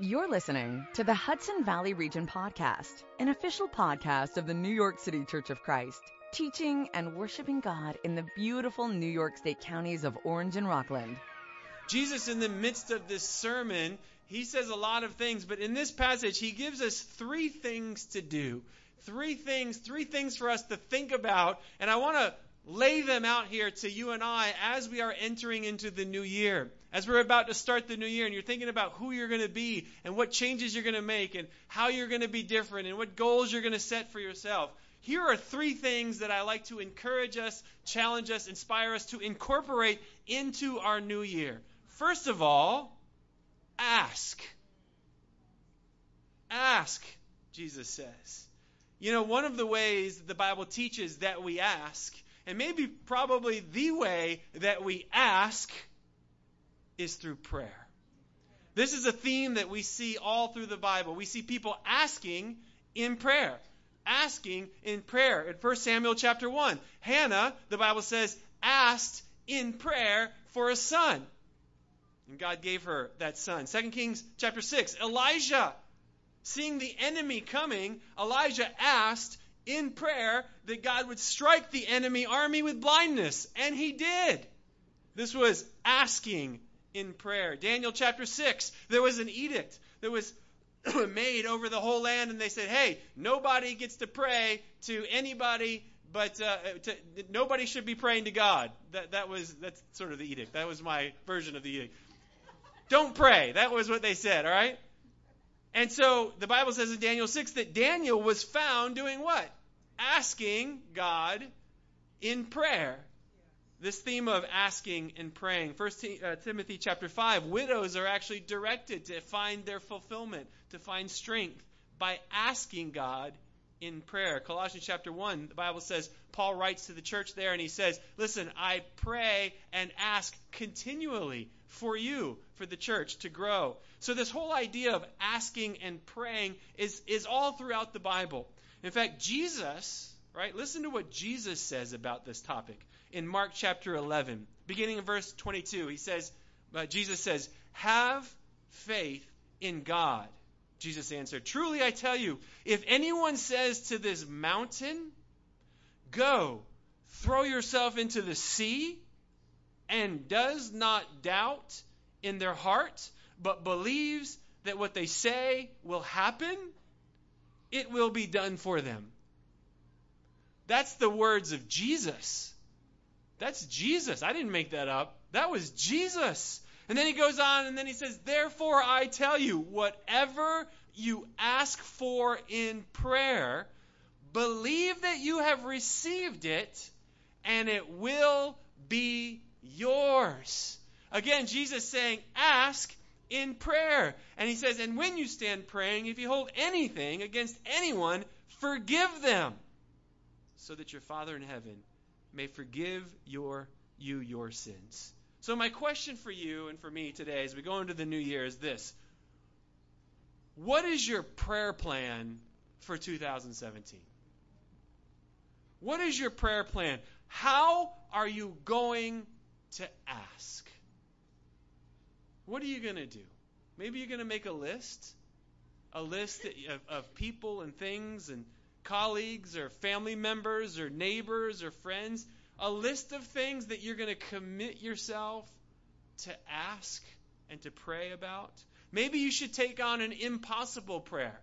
You're listening to the Hudson Valley Region Podcast, an official podcast of the New York City Church of Christ, teaching and worshiping God in the beautiful New York State counties of Orange and Rockland. Jesus, in the midst of this sermon, he says a lot of things, but in this passage, he gives us three things to do, three things for us to think about, and I want to lay them out here to you and I as we are entering into the new year. As we're about to start the new year and you're thinking about who you're going to be and what changes you're going to make and how you're going to be different and what goals you're going to set for yourself. Here are three things that I like to encourage us, challenge us, inspire us to incorporate into our new year. First of all, ask. Ask, Jesus says. You know, one of the ways the Bible teaches that we ask, and maybe probably the way that we ask, is through prayer. This is a theme that we see all through the Bible. We see people asking in prayer. Asking in prayer. In 1 Samuel chapter 1, Hannah, the Bible says, asked in prayer for a son. And God gave her that son. 2 Kings chapter 6, Elijah, seeing the enemy coming, Elijah asked in prayer that God would strike the enemy army with blindness. And he did. This was asking in prayer. Daniel chapter 6, there was an edict that was made over the whole land. And they said, hey, nobody gets to pray to anybody, but nobody should be praying to God. That's sort of the edict. That was my version of the edict. Don't pray. That was what they said, all right? And so the Bible says in Daniel 6 that Daniel was found doing what? Asking God in prayer. This theme of asking and praying. 1 Timothy chapter 5, widows are actually directed to find their fulfillment, to find strength by asking God in prayer. Colossians chapter 1, the Bible says, Paul writes to the church there and he says, listen, I pray and ask continually for you, for the church to grow. So this whole idea of asking and praying is all throughout the Bible. In fact, Jesus, right? Listen to what Jesus says about this topic in Mark chapter 11, beginning in verse 22. He says, Jesus says, have faith in God. Jesus answered, truly I tell you, if anyone says to this mountain, go, throw yourself into the sea, and does not doubt in their heart, but believes that what they say will happen, it will be done for them. That's the words of Jesus. That's Jesus. I didn't make that up. That was Jesus. And then he goes on and then he says, therefore I tell you, whatever you ask for in prayer, believe that you have received it and it will be yours. Again, Jesus saying, ask in prayer. And he says, and when you stand praying, if you hold anything against anyone, forgive them so that your Father in heaven may forgive your sins. So my question for you and for me today as we go into the new year is this. What is your prayer plan for 2017? What is your prayer plan? How are you going to ask? What are you going to do? Maybe you're going to make a list of people and things and colleagues or family members or neighbors or friends, a list of things that you're going to commit yourself to ask and to pray about. Maybe you should take on an impossible prayer.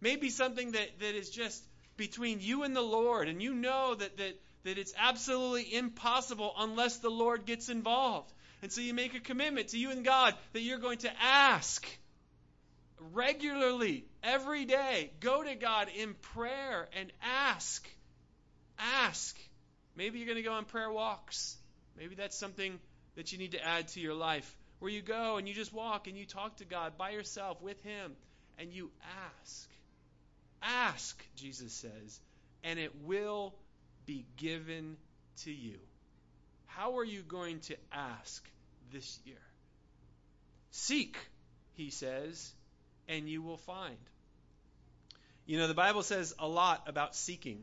Maybe something that is just between you and the Lord, and you know that it's absolutely impossible unless the Lord gets involved. And so you make a commitment to you and God that you're going to ask regularly, every day. Go to God in prayer and ask. Ask. Maybe you're going to go on prayer walks. Maybe that's something that you need to add to your life, where you go and you just walk and you talk to God by yourself with Him and you ask. Ask, Jesus says, and it will be given to you. How are you going to ask this year? Seek, he says, and you will find. You know, the Bible says a lot about seeking.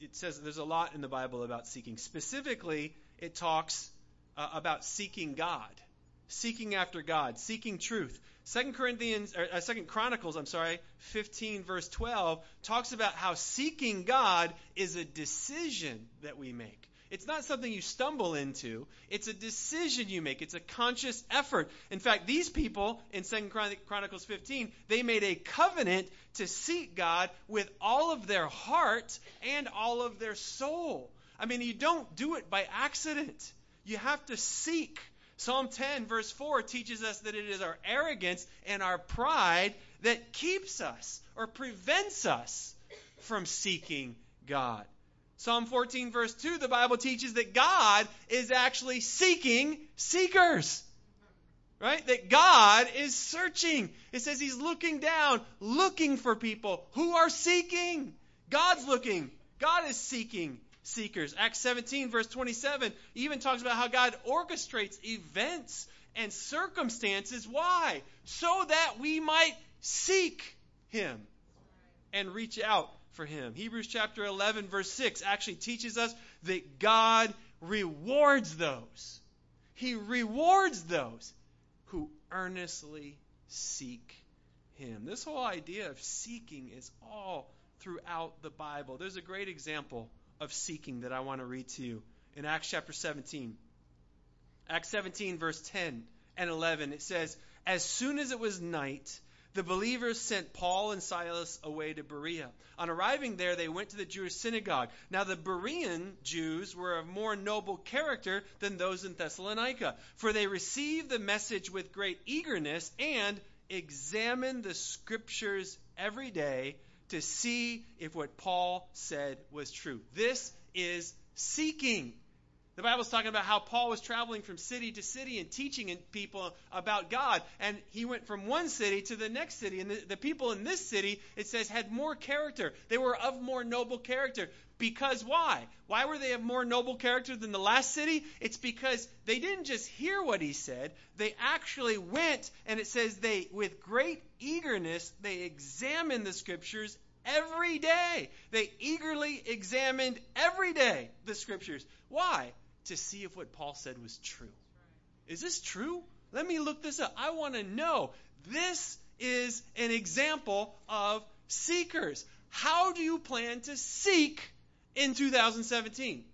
It says there's a lot in the Bible about seeking. Specifically, it talks about seeking God, seeking after God, seeking truth. 2 Chronicles 15 verse 12 talks about how seeking God is a decision that we make. It's not something you stumble into. It's a decision you make. It's a conscious effort. In fact, these people in 2 Chronicles 15, they made a covenant to seek God with all of their heart and all of their soul. I mean, you don't do it by accident. You have to seek. Psalm 10 verse 4 teaches us that it is our arrogance and our pride that keeps us or prevents us from seeking God. Psalm 14 verse 2, the Bible teaches that God is actually seeking seekers, right? That God is searching. It says he's looking down, looking for people who are seeking. God's looking. God is seeking seekers. Acts 17 verse 27 even talks about how God orchestrates events and circumstances. Why? So that we might seek him and reach out for him. Hebrews chapter 11 verse 6 actually teaches us that God rewards those. He rewards those who earnestly seek him. This whole idea of seeking is all throughout the Bible. There's a great example of seeking that I want to read to you in Acts chapter 17. Acts 17 verse 10 and 11. It says, as soon as it was night, the believers sent Paul and Silas away to Berea. On arriving there, they went to the Jewish synagogue. Now the Berean Jews were of more noble character than those in Thessalonica, for they received the message with great eagerness and examined the scriptures every day to see if what Paul said was true. This is seeking. The Bible's talking about how Paul was traveling from city to city and teaching people about God. And he went from one city to the next city. And the people in this city, it says, had more character. They were of more noble character. Because why? Why were they of more noble character than the last city? It's because they didn't just hear what he said. They actually went, and it says they, with great eagerness, they examined the scriptures every day. They eagerly examined every day the scriptures. Why? To see if what Paul said was true. Is this true? Let me look this up. I want to know. This is an example of seekers. How do you plan to seek in 2017?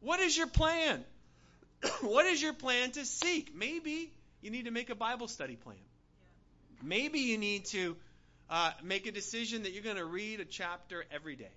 What is your plan? What is your plan to seek? Maybe you need to make a Bible study plan. Maybe you need to make a decision that you're going to read a chapter every day.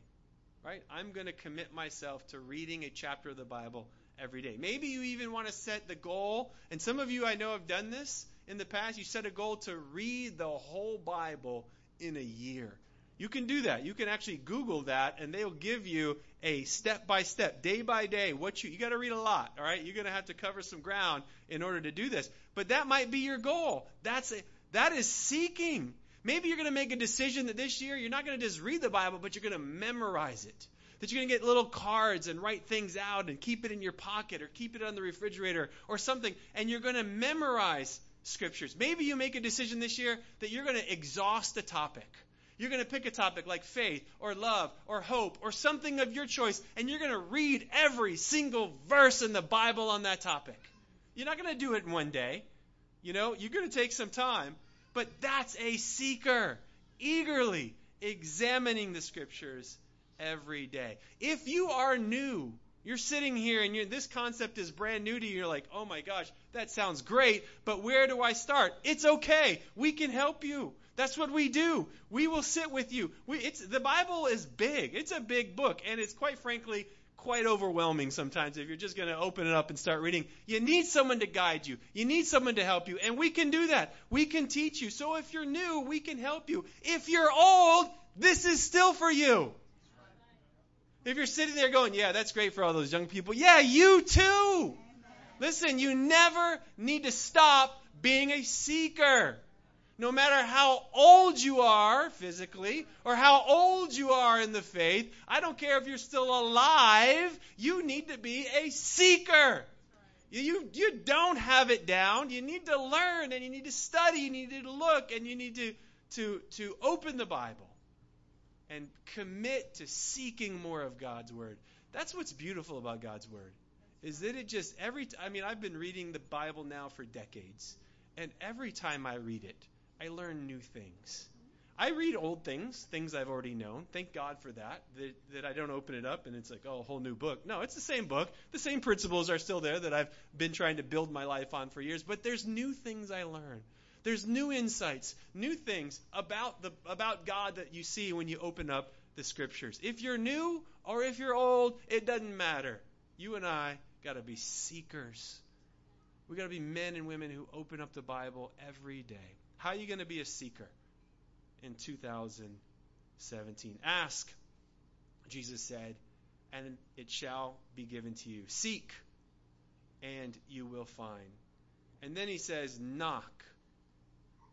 Right? I'm going to commit myself to reading a chapter of the Bible every day. Maybe you even want to set the goal, and some of you I know have done this in the past. You set a goal to read the whole Bible in a year. You can do that. You can actually Google that, and they'll give you a step-by-step, day-by-day, what you got to read a lot, all right? You're going to have to cover some ground in order to do this. But that might be your goal. That is seeking. Maybe you're going to make a decision that this year you're not going to just read the Bible, but you're going to memorize it. That you're going to get little cards and write things out and keep it in your pocket or keep it on the refrigerator or something, and you're going to memorize scriptures. Maybe you make a decision this year that you're going to exhaust a topic. You're going to pick a topic like faith or love or hope or something of your choice, and you're going to read every single verse in the Bible on that topic. You're not going to do it in one day. You know, you're going to take some time. But that's a seeker, eagerly examining the scriptures every day. If you are new, you're sitting here and this concept is brand new to you. You're like, oh my gosh, that sounds great, but where do I start? It's okay. We can help you. That's what we do. We will sit with you. The Bible is big. It's a big book, and it's quite frankly quite overwhelming sometimes if you're just going to open it up and start reading. You need someone to guide you. You need someone to help you. And we can do that. We can teach you. So if you're new, we can help you. If you're old, this is still for you. If you're sitting there going, yeah, that's great for all those young people. Yeah, you too. Amen. Listen, you never need to stop being a seeker. No matter how old you are physically or how old you are in the faith, I don't care if you're still alive, you need to be a seeker. You don't have it down. You need to learn and you need to study. You need to look and you need to open the Bible and commit to seeking more of God's Word. That's what's beautiful about God's Word is that it just every time. I mean, I've been reading the Bible now for decades. And every time I read it, I learn new things. I read old things, things I've already known. Thank God for that I don't open it up and it's like, oh, a whole new book. No, it's the same book. The same principles are still there that I've been trying to build my life on for years. But there's new things I learn. There's new insights, new things about God that you see when you open up the Scriptures. If you're new or if you're old, it doesn't matter. You and I got to be seekers. We got to be men and women who open up the Bible every day. How are you going to be a seeker in 2017? Ask, Jesus said, and it shall be given to you. Seek, and you will find. And then he says, knock,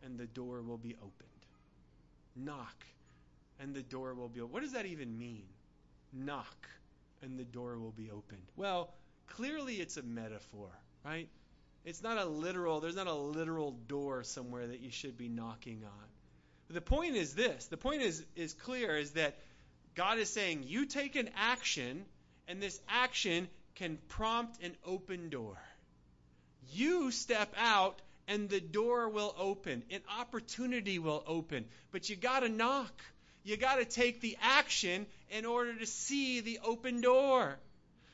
and the door will be opened. Knock, and the door will be opened. What does that even mean? Knock, and the door will be opened. Well, clearly it's a metaphor, right? It's not a literal, there's not a literal door somewhere that you should be knocking on. The point is this. The point is clear, is that God is saying you take an action, and this action can prompt an open door. You step out, and the door will open. An opportunity will open. But you got to knock. You got to take the action in order to see the open door.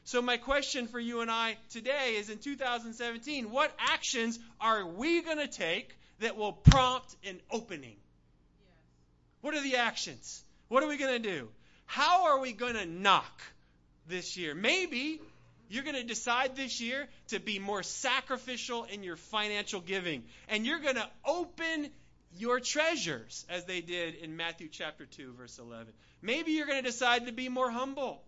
So my question for you and I today is, in 2017, what actions are we going to take that will prompt an opening? What are the actions? What are we going to do? How are we going to knock this year? Maybe you're going to decide this year to be more sacrificial in your financial giving. And you're going to open your treasures, as they did in Matthew chapter 2, verse 11. Maybe you're going to decide to be more humble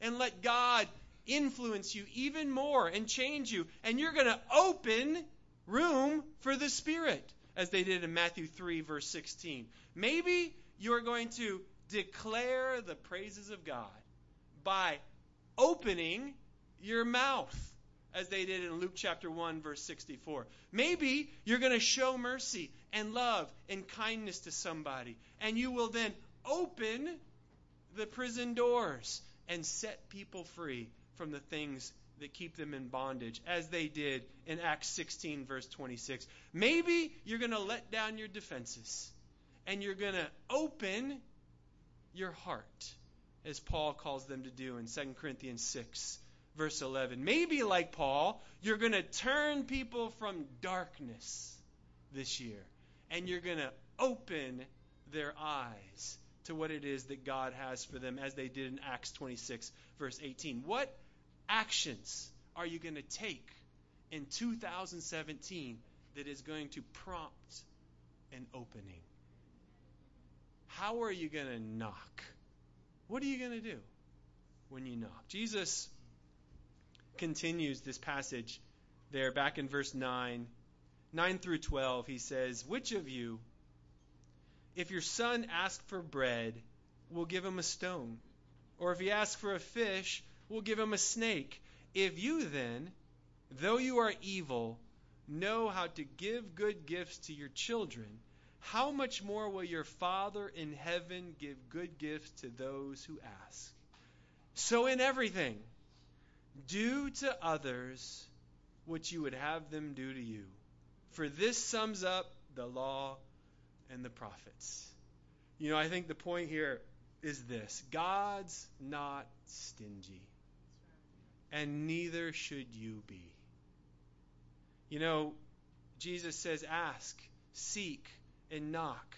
and let God influence you even more and change you. And you're going to open room for the Spirit, as they did in Matthew 3, verse 16. Maybe you're going to declare the praises of God by opening your mouth, as they did in Luke chapter 1, verse 64. Maybe you're going to show mercy and love and kindness to somebody, and you will then open the prison doors and set people free from the things that keep them in bondage, as they did in Acts 16, verse 26. Maybe you're going to let down your defenses and you're going to open your heart, as Paul calls them to do in 2 Corinthians 6, verse 11. Maybe, like Paul, you're going to turn people from darkness this year and you're going to open their eyes to what it is that God has for them, as they did in Acts 26, verse 18. What actions are you going to take in 2017 that is going to prompt an opening? How are you going to knock? What are you going to do when you knock? Jesus continues this passage there back in verse 9 through 12. He says, which of you, if your son asks for bread, will give him a stone? Or if he asks for a fish, we'll give him a snake? If you then, though you are evil, know how to give good gifts to your children, how much more will your Father in heaven give good gifts to those who ask? So in everything, do to others what you would have them do to you. For this sums up the law and the prophets. You know, I think the point here is this. God's not stingy. And neither should you be. You know, Jesus says, ask, seek, and knock.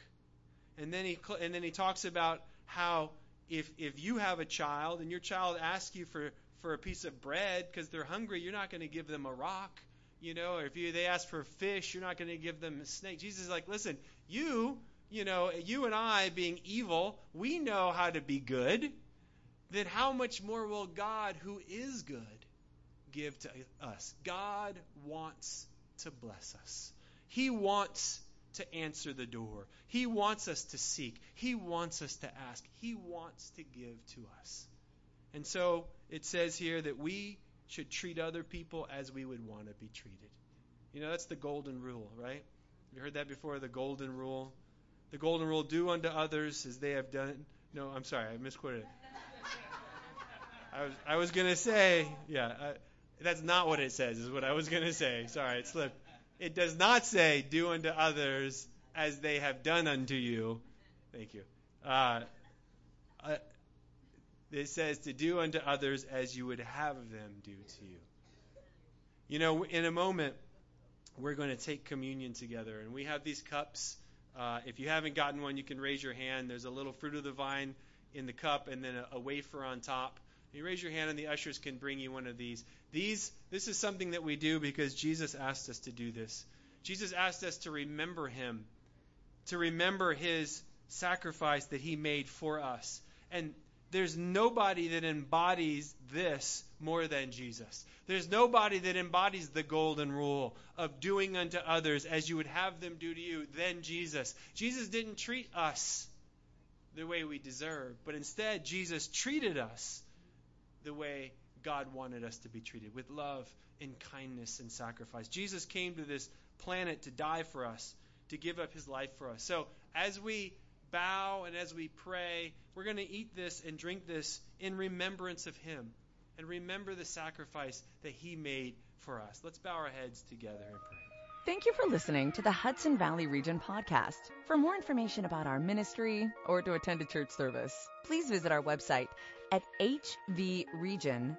And then he talks about how if you have a child and your child asks you for a piece of bread because they're hungry, you're not going to give them a rock. You know, or if they ask for fish, you're not going to give them a snake. Jesus is like, listen, you and I being evil, we know how to be good. Then how much more will God, who is good, give to us? God wants to bless us. He wants to answer the door. He wants us to seek. He wants us to ask. He wants to give to us. And so it says here that we should treat other people as we would want to be treated. You know, that's the golden rule, right? You heard that before, the golden rule. The golden rule, do unto others as they have done. No, I'm sorry, I misquoted it. I was going to say, that's not what it says, is what I was going to say. Sorry, it slipped. It does not say, do unto others as they have done unto you. Thank you. It says to do unto others as you would have them do to you. You know, in a moment, we're going to take communion together. And we have these cups. If you haven't gotten one, you can raise your hand. There's a little fruit of the vine in the cup and then a wafer on top. You raise your hand and the ushers can bring you one of these. This is something that we do because Jesus asked us to do this. Jesus asked us to remember him, to remember his sacrifice that he made for us. And there's nobody that embodies this more than Jesus. There's nobody that embodies the golden rule of doing unto others as you would have them do to you than Jesus. Jesus didn't treat us the way we deserve, but instead Jesus treated us the way God wanted us to be treated, with love and kindness and sacrifice. Jesus came to this planet to die for us, to give up his life for us. So as we bow and as we pray, we're going to eat this and drink this in remembrance of him and remember the sacrifice that he made for us. Let's bow our heads together and pray. Thank you for listening to the Hudson Valley Region Podcast. For more information about our ministry or to attend a church service, please visit our website at hvregion.com.